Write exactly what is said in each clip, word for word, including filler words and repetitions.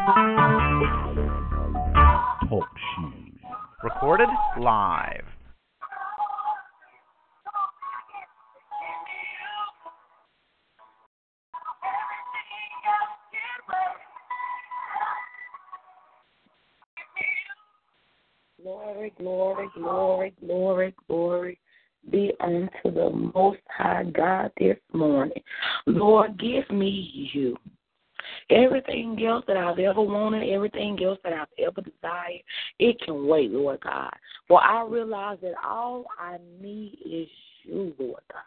Talk shoes. Recorded live. Glory, glory, glory, glory, glory be unto the Most High God this morning. Lord, give me you. Everything else that I've ever wanted, everything else that I've ever desired, it can wait, Lord God. For I realize that all I need is you, Lord God.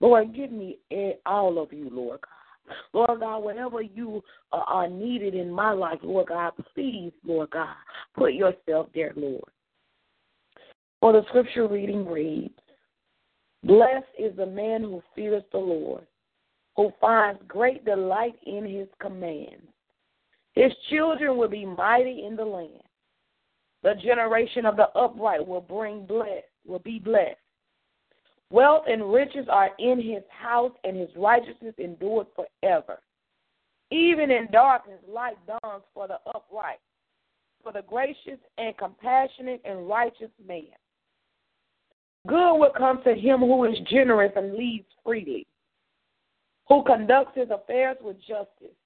Lord, give me all of you, Lord God. Lord God, whenever you are needed in my life, Lord God, please, Lord God, put yourself there, Lord. For the scripture reading reads, "Blessed is the man who fears the Lord, who finds great delight in his commands. His children will be mighty in the land. The generation of the upright will bring bless, will be blessed. Wealth and riches are in his house, and his righteousness endures forever. Even in darkness, light dawns for the upright, for the gracious and compassionate and righteous man. Good will come to him who is generous and leaves freely, who conducts his affairs with justice.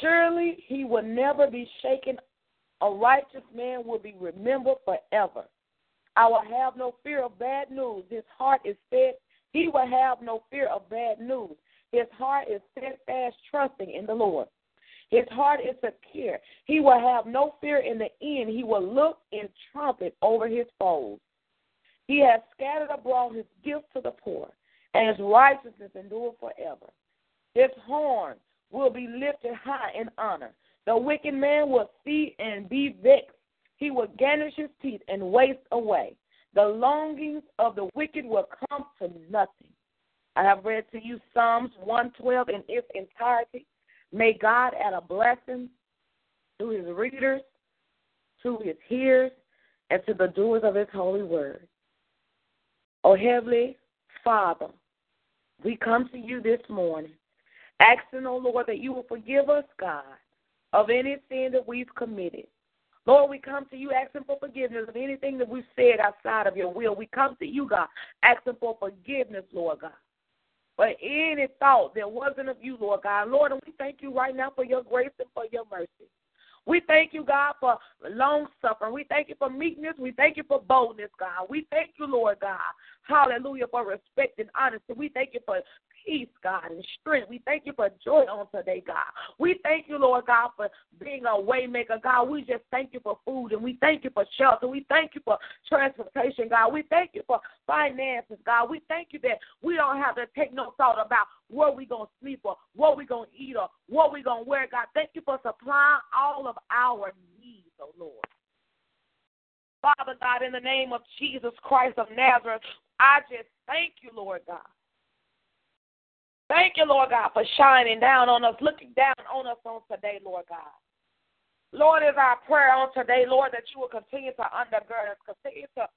Surely he will never be shaken. A righteous man will be remembered forever. I will have no fear of bad news. His heart is steadfast. He will have no fear of bad news. His heart is steadfast, trusting in the Lord. His heart is secure. He will have no fear in the end. He will look and trumpet over his foes. He has scattered abroad his gifts to the poor, and his righteousness endures forever. His horn will be lifted high in honor. The wicked man will see and be vexed. He will garnish his teeth and waste away. The longings of the wicked will come to nothing." I have read to you Psalms one twelve in its entirety. May God add a blessing to his readers, to his hearers, and to the doers of his holy word. O Heavenly Father, we come to you this morning, asking, O Lord, that you will forgive us, God, of any sin that we've committed. Lord, we come to you asking for forgiveness of anything that we've said outside of your will. We come to you, God, asking for forgiveness, Lord God, for any thought that wasn't of you, Lord God. Lord, and we thank you right now for your grace and for your mercy. We thank you, God, for long-suffering. We thank you for meekness. We thank you for boldness, God. We thank you, Lord God, hallelujah, for respect and honesty. We thank you for peace, God, and strength. We thank you for joy on today, God. We thank you, Lord God, for being a way maker, God. We just thank you for food, and we thank you for shelter. We thank you for transportation, God. We thank you for finances, God. We thank you that we don't have to take no thought about what we're going to sleep or what we're going to eat or what we're going to wear, God. Thank you for supplying all of our needs, oh Lord. Father God, in the name of Jesus Christ of Nazareth, I just thank you, Lord God. Thank you, Lord God, for shining down on us, looking down on us on today, Lord God. Lord, is our prayer on today, Lord, that you will continue to undergird us, continue to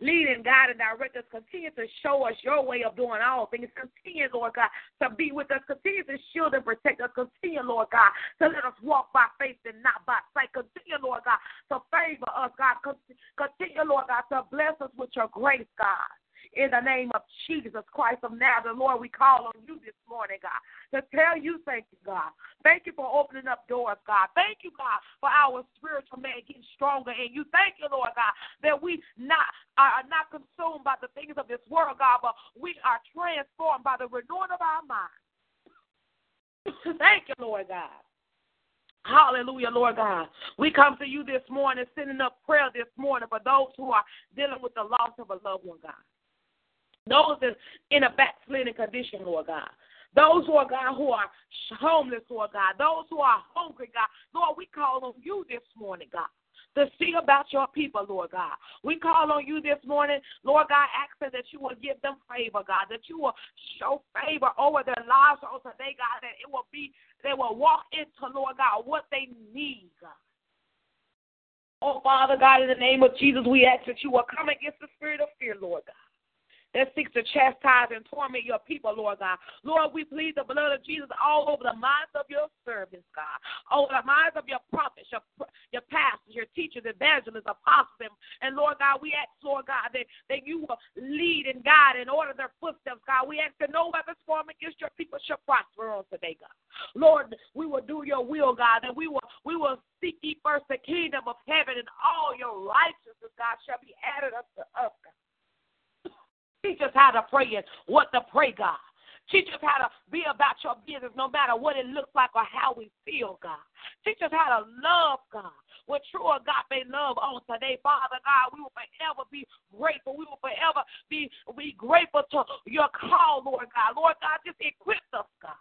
lead and guide and direct us, continue to show us your way of doing all things. Continue, Lord God, to be with us. Continue to shield and protect us. Continue, Lord God, to let us walk by faith and not by sight. Continue, Lord God, to favor us, God. Continue, Lord God, to bless us with your grace, God. In the name of Jesus Christ of Nazareth, Lord, we call on you this morning, God, to tell you thank you, God. Thank you for opening up doors, God. Thank you, God, for our spiritual man getting stronger in you. Thank you, Lord God, that we not are not consumed by the things of this world, God, but we are transformed by the renewing of our mind. Thank you, Lord God. Hallelujah, Lord God. We come to you this morning, sending up prayer this morning for those who are dealing with the loss of a loved one, God. Those that's in a backslidden condition, Lord God. Those, Lord God, who are homeless, Lord God. Those who are hungry, God. Lord, we call on you this morning, God, to see about your people, Lord God. We call on you this morning, Lord God, asking that you will give them favor, God, that you will show favor over their lives on today, God, that it will be, they will walk into, Lord God, what they need, God. Oh, Father God, in the name of Jesus, we ask that you will come against the spirit of fear, Lord God. that seeks to chastise and torment your people, Lord God. Lord, we plead the blood of Jesus all over the minds of your servants, God, over the minds of your prophets, your, your pastors, your teachers, evangelists, apostles, and, and Lord God, we ask, Lord God, that, that you will lead and guide and order their footsteps, God. We ask that no weapons formed against your people shall prosper on today, God. Lord, we will do your will, God, and we will we will seek ye first the kingdom of heaven, and all your righteousness, God, shall be added unto us, God. Teach us how to pray and what to pray, God. Teach us how to be about your business no matter what it looks like or how we feel, God. Teach us how to love, God. With true agape love on today, Father God, we will forever be grateful. We will forever be, be grateful to your call, Lord God. Lord God, just equip us, God.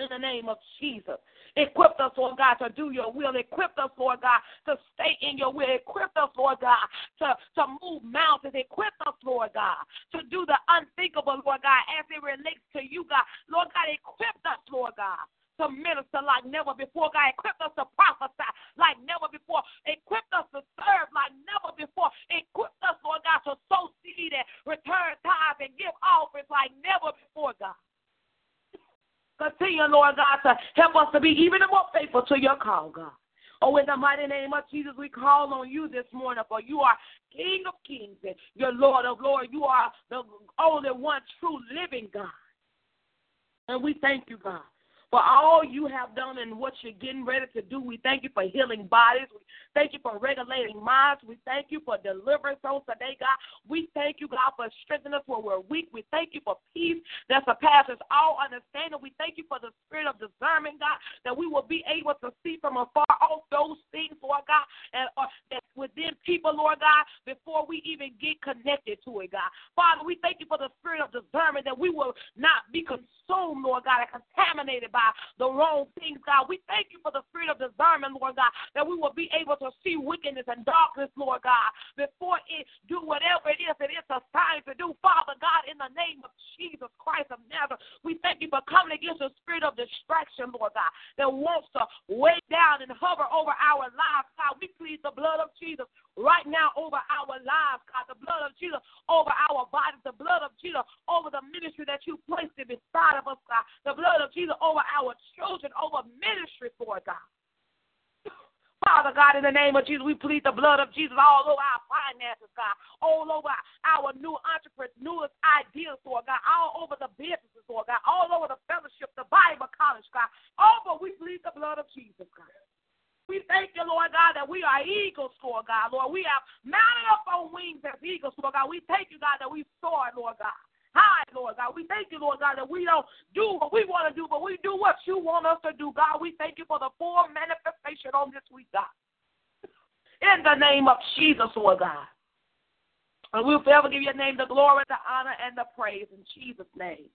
In the name of Jesus, equip us, Lord God, to do your will. Equip us, Lord God, to stay in your will. Equip us, Lord God, to, to move mountains. Equip us, Lord God, to do the unthinkable, Lord God, as it relates to you, God. Lord God, equip us, Lord God, to minister like never before, God. Equip us to prophesy like never before. Equip us to serve like never before. Equip us, Lord God, to sow seed and return tithes and give offerings like never before, God. Continue, Lord God, to help us to be even more faithful to your call, God. Oh, in the mighty name of Jesus, we call on you this morning, for you are King of kings and you're Lord of lords. You are the only one true living God. And we thank you, God, for all you have done and what you're getting ready to do. We thank you for healing bodies. We thank you for regulating minds. We thank you for deliverance on today, God. We thank you, God, for strengthening us when we're weak. We thank you for peace that surpasses all understanding. We thank you for the spirit of discernment, God, that we will be able to see from afar all those things, Lord God, and uh, that's within people, Lord God, before we even get connected to it, God. Father, we thank you for the spirit of discernment that we will not be consumed, Lord God, and contaminated by the wrong things, God. We thank you for the spirit of discernment, Lord God, that we will be able to see wickedness and darkness, Lord God, before it do whatever it is that it's assigned to do. Father God, in the name of Jesus Christ of Nazareth, we thank you for coming against the spirit of distraction, Lord God, that wants to weigh down and hover over our lives, God. We plead the blood of Jesus right now over our lives, God, the blood of Jesus over our bodies, the blood of Jesus over the ministry that you placed in beside of us, God, the blood of Jesus over our children, over ministry, for God. Father God, in the name of Jesus, we plead the blood of Jesus all over our finances, God, all over our new entrepreneurs' ideas, Lord God, all over the businesses, Lord God, all over the fellowship, the Bible college, God, over we plead the blood of Jesus, God. We thank you, Lord God, that we are eagles, Lord God. Lord, we have mounted up on wings as eagles, Lord God. We thank you, God, that we soar, Lord God. High, Lord God. We thank you, Lord God, that we don't do what we want to do, but we do what you want us to do, God. We thank you for the full manifestation on this week, God. In the name of Jesus, Lord God. And we'll forever give your name the glory, the honor, and the praise in Jesus' name.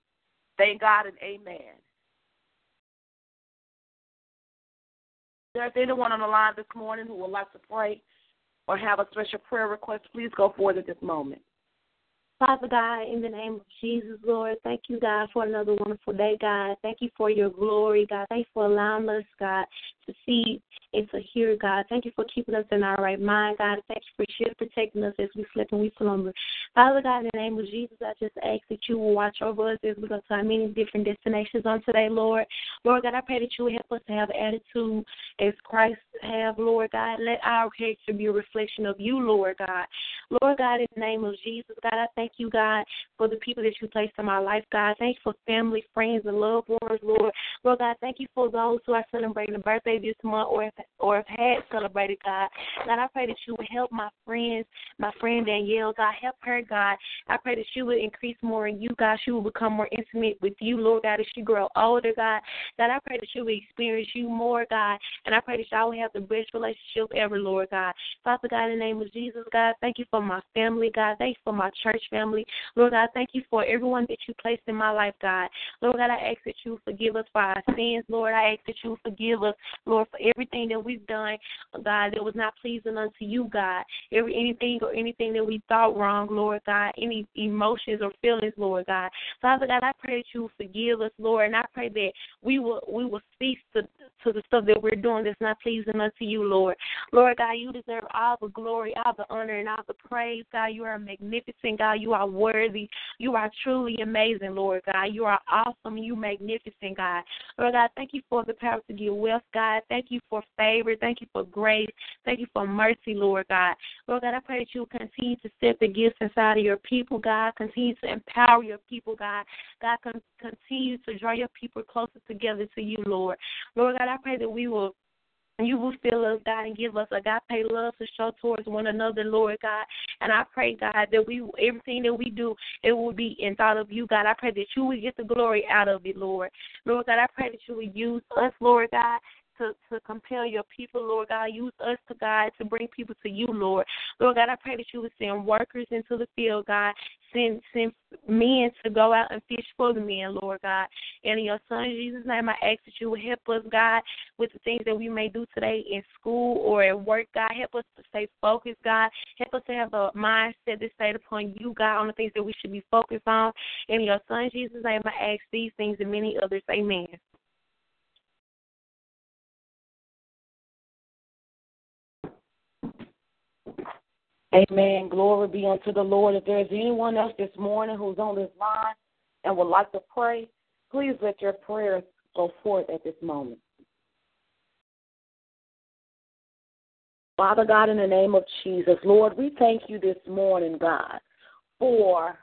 Thank God and amen. If there's anyone on the line this morning who would like to pray or have a special prayer request, please go forward at this moment. Father God, in the name of Jesus, Lord, thank you, God, for another wonderful day, God. Thank you for your glory, God. Thank you for allowing us, God, to see and to hear, God. Thank you for keeping us in our right mind, God. Thank you for shield protecting us as we slip and we slumber. Father God, in the name of Jesus, I just ask that you will watch over us as we go to our many different destinations on today, Lord. Lord God, I pray that you will help us to have attitude as Christ have, Lord God. Let our character be a reflection of you, Lord God. Lord God, in the name of Jesus, God, I thank you, God, for the people that you placed in my life, God. Thank you for family, friends, and loved ones, Lord. Lord God, thank you for those who are celebrating a birthday this month or or have had celebrated, God. God, I pray that you would help my friends, my friend Danielle, God, help her, God. I pray that she would increase more in you, God. She will become more intimate with you, Lord God, as she grow older, God. God, I pray that she will experience you more, God, and I pray that y'all will have the best relationship ever, Lord God. Father God, in the name of Jesus, God, thank you for my family, God. Thank you for my church family. Lord God, thank you for everyone that you placed in my life, God. Lord God, I ask that you forgive us for our sins, Lord. I ask that you forgive us, Lord, for everything that we've done, God, that was not pleasing unto you, God. Every anything or anything that we thought wrong, Lord God, any emotions or feelings, Lord God. Father God, I pray that you forgive us, Lord, and I pray that we will we will cease to to the stuff that we're doing that's not pleasing unto you, Lord. Lord God, you deserve all the glory, all the honor, and all the praise. God, you are magnificent. God, you are worthy. You are truly amazing, Lord God. You are awesome. You magnificent, God. Lord God, thank you for the power to give wealth, God. Thank you for favor. Thank you for grace. Thank you for mercy, Lord God. Lord God, I pray that you will continue to set the gifts inside of your people, God. Continue to empower your people, God. God, con- continue to draw your people closer together to you, Lord. Lord God, I pray that we will You will fill us, God, and give us agape love to show towards one another, Lord God. And I pray, God, that we everything that we do, it will be in thought of you, God. I pray that you will get the glory out of it, Lord. Lord God, I pray that you will use us, Lord God, To, to compel your people, Lord God. Use us to, God, to bring people to you, Lord. Lord God, I pray that you would send workers into the field, God. Send, send men to go out and fish for the men, Lord God. And in your son, Jesus' name, I ask that you would help us, God, with the things that we may do today in school or at work, God. Help us to stay focused, God. Help us to have a mindset that's stayed upon you, God, on the things that we should be focused on. And in your son, Jesus' name, I ask these things and many others. Amen. Amen. Glory be unto the Lord. If there is anyone else this morning who's on this line and would like to pray, please let your prayers go forth at this moment. Father God, in the name of Jesus, Lord, we thank you this morning, God, for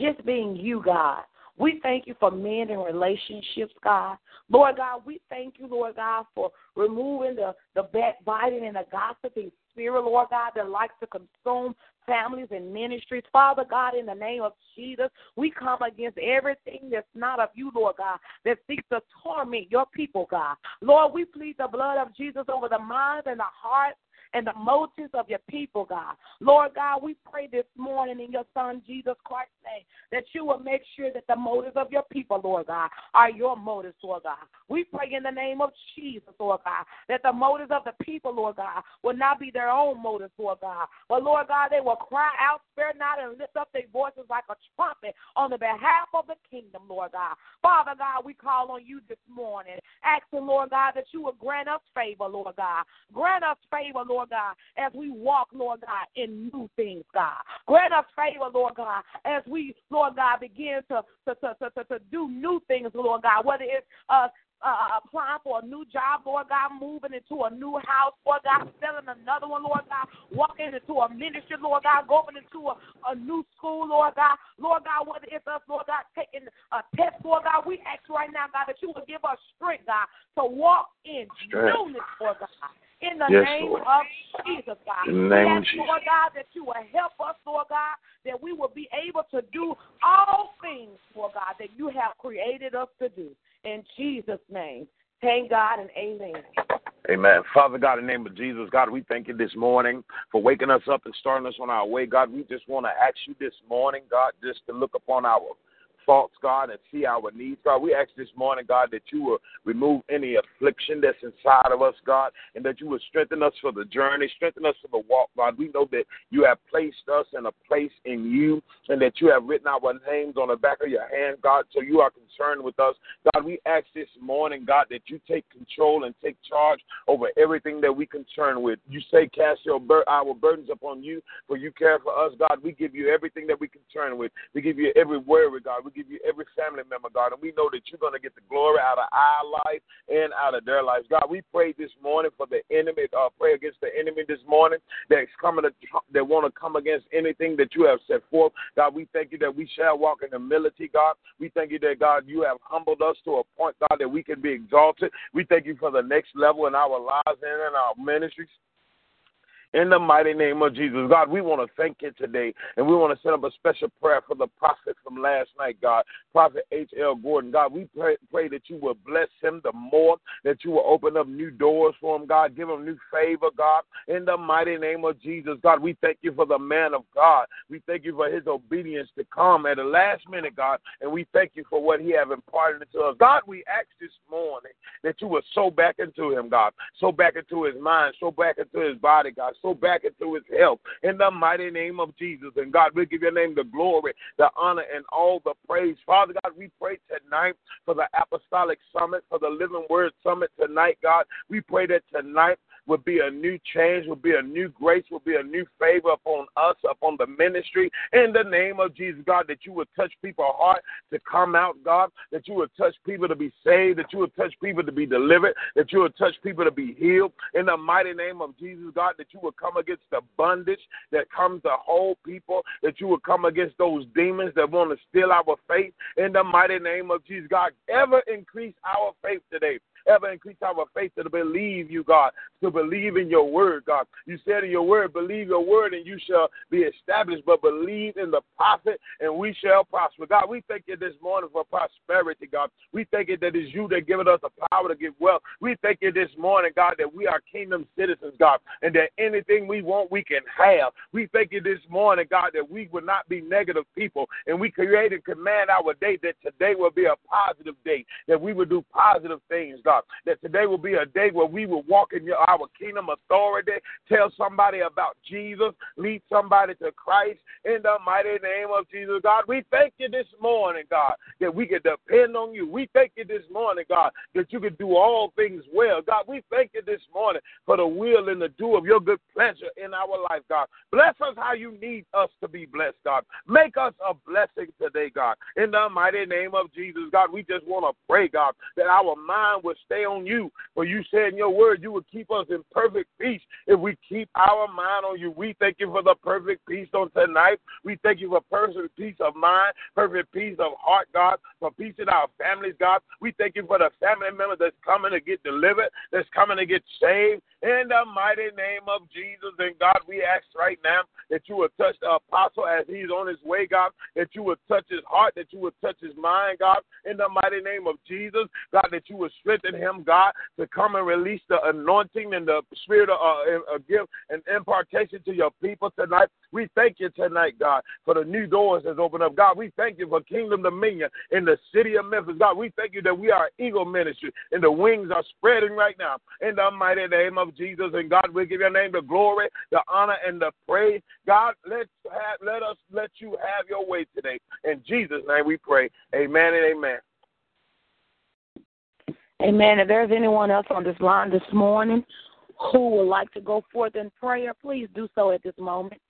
just being you, God. We thank you for men and relationships, God. Lord God, we thank you, Lord God, for removing the, the backbiting and the gossiping spirit, Lord God, that likes to consume families and ministries. Father God, in the name of Jesus, we come against everything that's not of you, Lord God, that seeks to torment your people, God. Lord, we plead the blood of Jesus over the minds and the hearts and the motives of your people, God. Lord God, we pray this morning in your son Jesus Christ's name that you will make sure that the motives of your people, Lord God, are your motives, Lord God. We pray in the name of Jesus, Lord God, that the motives of the people, Lord God, will not be their own motives, Lord God. But, Lord God, they will cry out, spare not, and lift up their voices like a trumpet on the behalf of the kingdom, Lord God. Father God, we call on you this morning, asking, Lord God, that you will grant us favor, Lord God. Grant us favor, Lord Lord God, as we walk, Lord God, in new things, God. Grant us favor, Lord God, as we, Lord God, begin to, to, to, to, to do new things, Lord God, whether it's uh, Uh, applying for a new job, Lord God, moving into a new house, Lord God, selling another one, Lord God, walking into a ministry, Lord God, going into a, a new school, Lord God. Lord God, whether it's us, Lord God, taking a test, Lord God, we ask right now, God, that you will give us strength, God, to walk in newness, Lord God. In the yes, name Lord. of Jesus, God. In the name we ask, Jesus. Lord God, that you will help us, Lord God, that we will be able to do all things, Lord God, that you have created us to do. In Jesus' name, thank God and amen. Amen. Father God, in the name of Jesus, God, we thank you this morning for waking us up and starting us on our way. God, we just want to ask you this morning, God, just to look upon our faults, God, and see our needs, God. We ask this morning, God, that you will remove any affliction that's inside of us, God, and that you will strengthen us for the journey, strengthen us for the walk, God. We know that you have placed us in a place in you and that you have written our names on the back of your hand, God, so you are concerned with us. God, we ask this morning, God, that you take control and take charge over everything that we concern with. You say cast your bur- our burdens upon you, for you care for us, God. We give you everything that we concern with. We give you every worry, God. We give you every family member, God, and we know that you're going to get the glory out of our life and out of their lives. God, we pray this morning for the enemy, uh, pray against the enemy this morning that's coming to, that want to come against anything that you have set forth. God, we thank you that we shall walk in humility, God. We thank you that, God, you have humbled us to a point, God, that we can be exalted. We thank you for the next level in our lives and in our ministries. In the mighty name of Jesus, God, we want to thank you today, and we want to set up a special prayer for the prophet from last night, God, Prophet H L. Gordon. God, we pray, pray that you will bless him the more, that you will open up new doors for him, God, give him new favor, God. In the mighty name of Jesus, God, we thank you for the man of God. We thank you for his obedience to come at the last minute, God, and we thank you for what he has imparted into us. God, we ask this morning that you will sow back into him, God, sow back into his mind, sow back into his body, God, sow also back it through his help. In the mighty name of Jesus. And God, we give your name the glory, the honor, and all the praise. Father God, we pray tonight for the Apostolic Summit, for the Living Word Summit tonight, God. We pray that tonight will be a new change, will be a new grace, will be a new favor upon us, upon the ministry. In the name of Jesus, God, that you would touch people's heart to come out, God, that you would touch people to be saved, that you would touch people to be delivered, that you would touch people to be healed. In the mighty name of Jesus, God, that you would come against the bondage that comes to hold people, that you would come against those demons that want to steal our faith. In the mighty name of Jesus, God, ever increase our faith today. Ever increase our faith to believe you, God, to believe in your word, God. You said in your word, believe your word and you shall be established, but believe in the prophet and we shall prosper. God, we thank you this morning for prosperity, God. We thank you that it's you that giveth us the power to get wealth. We thank you this morning, God, that we are kingdom citizens, God, and that anything we want, we can have. We thank you this morning, God, that we will not be negative people, and we create and command our day that today will be a positive day, that we will do positive things, God. That today will be a day where we will walk in your, our kingdom authority, tell somebody about Jesus, lead somebody to Christ in the mighty name of Jesus, God. We thank you this morning, God, that we can depend on you. We thank you this morning, God, that you can do all things well. God, we thank you this morning for the will and the do of your good pleasure in our life, God. Bless us how you need us to be blessed, God. Make us a blessing today, God. In the mighty name of Jesus, God, we just want to pray, God, that our mind will stay on you, for you said in your word you would keep us in perfect peace if we keep our mind on you. We thank you for the perfect peace on tonight. We thank you for perfect peace of mind, perfect peace of heart, God, for peace in our families, God. We thank you for the family members that's coming to get delivered, that's coming to get saved. In the mighty name of Jesus, and God, we ask right now that you would touch the apostle as he's on his way, God, that you would touch his heart, that you would touch his mind, God, in the mighty name of Jesus, God, that you would strengthen him, God, to come and release the anointing and the spirit of uh, give and impartation to your people tonight. We thank you tonight, God, for the new doors that's opened up. God, we thank you for kingdom dominion in the city of Memphis. God, we thank you that we are eagle ministry and the wings are spreading right now in the mighty name of Jesus. And God, we give your name the glory, the honor, and the praise. God, let have, let us let you have your way today. In Jesus' name we pray. Amen and amen. Amen. If there's anyone else on this line this morning who would like to go forth in prayer, please do so at this moment.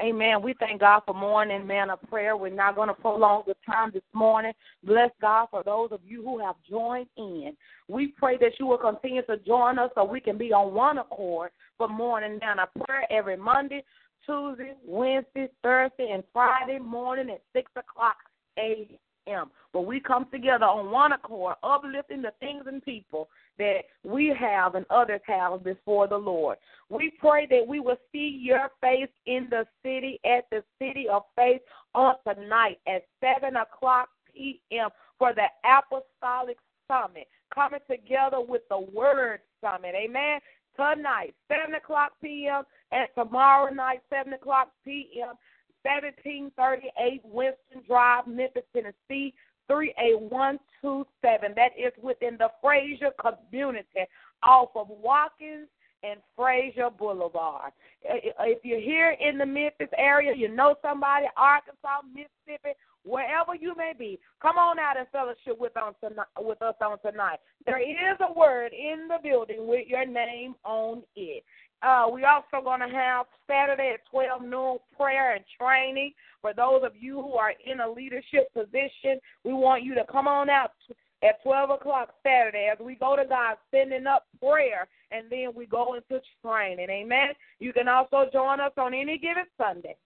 Amen. We thank God for morning, man of prayer. We're not going to prolong the time this morning. Bless God for those of you who have joined in. We pray that you will continue to join us so we can be on one accord for morning, man of prayer every Monday, Tuesday, Wednesday, Thursday, and Friday morning at six o'clock a.m. But we come together on one accord, uplifting the things and people that we have and others have before the Lord. We pray that we will see your face in the city, at the City of Faith on tonight at seven o'clock p.m. for the Apostolic Summit, coming together with the Word Summit. Amen. Tonight, seven o'clock p.m. and tomorrow night, seven o'clock p.m., seventeen thirty-eight Winston Drive, Memphis, Tennessee, three eight one two seven. That is within the Frazier Community off of Watkins and Frazier Boulevard. If you're here in the Memphis area, you know somebody, Arkansas, Mississippi, wherever you may be, come on out and fellowship with us on tonight. There is a word in the building with your name on it. Uh, we also going to have Saturday at twelve noon prayer and training. For those of you who are in a leadership position, we want you to come on out at twelve o'clock Saturday as we go to God, sending up prayer, and then we go into training. Amen. You can also join us on any given Sunday.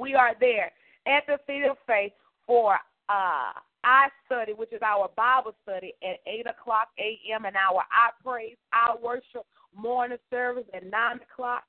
We are there at the City of Faith for uh, I Study, which is our Bible study, at eight o'clock a.m. and our I Praise, I Worship morning service at nine o'clock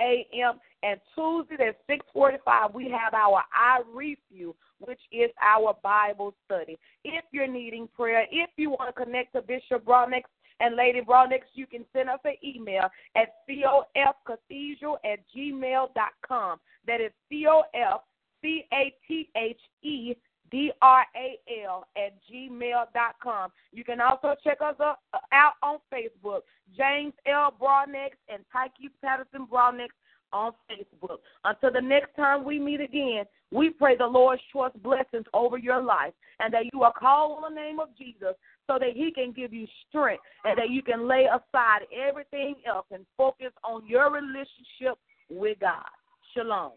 a.m. And Tuesdays at six forty-five, we have our I Review, which is our Bible study. If you're needing prayer, if you want to connect to Bishop Broadnax and Lady Bronix, you can send us an email at cofcathedral at gmail dot com. That is C O F C A T H E D R A L at gmail dot com. You can also check us up, out on Facebook, James L. Broadnecks and Tyke Patterson Broadnecks on Facebook. Until the next time we meet again, we pray the Lord's choice blessings over your life and that you are called on the name of Jesus so that he can give you strength and that you can lay aside everything else and focus on your relationship with God. Shalom.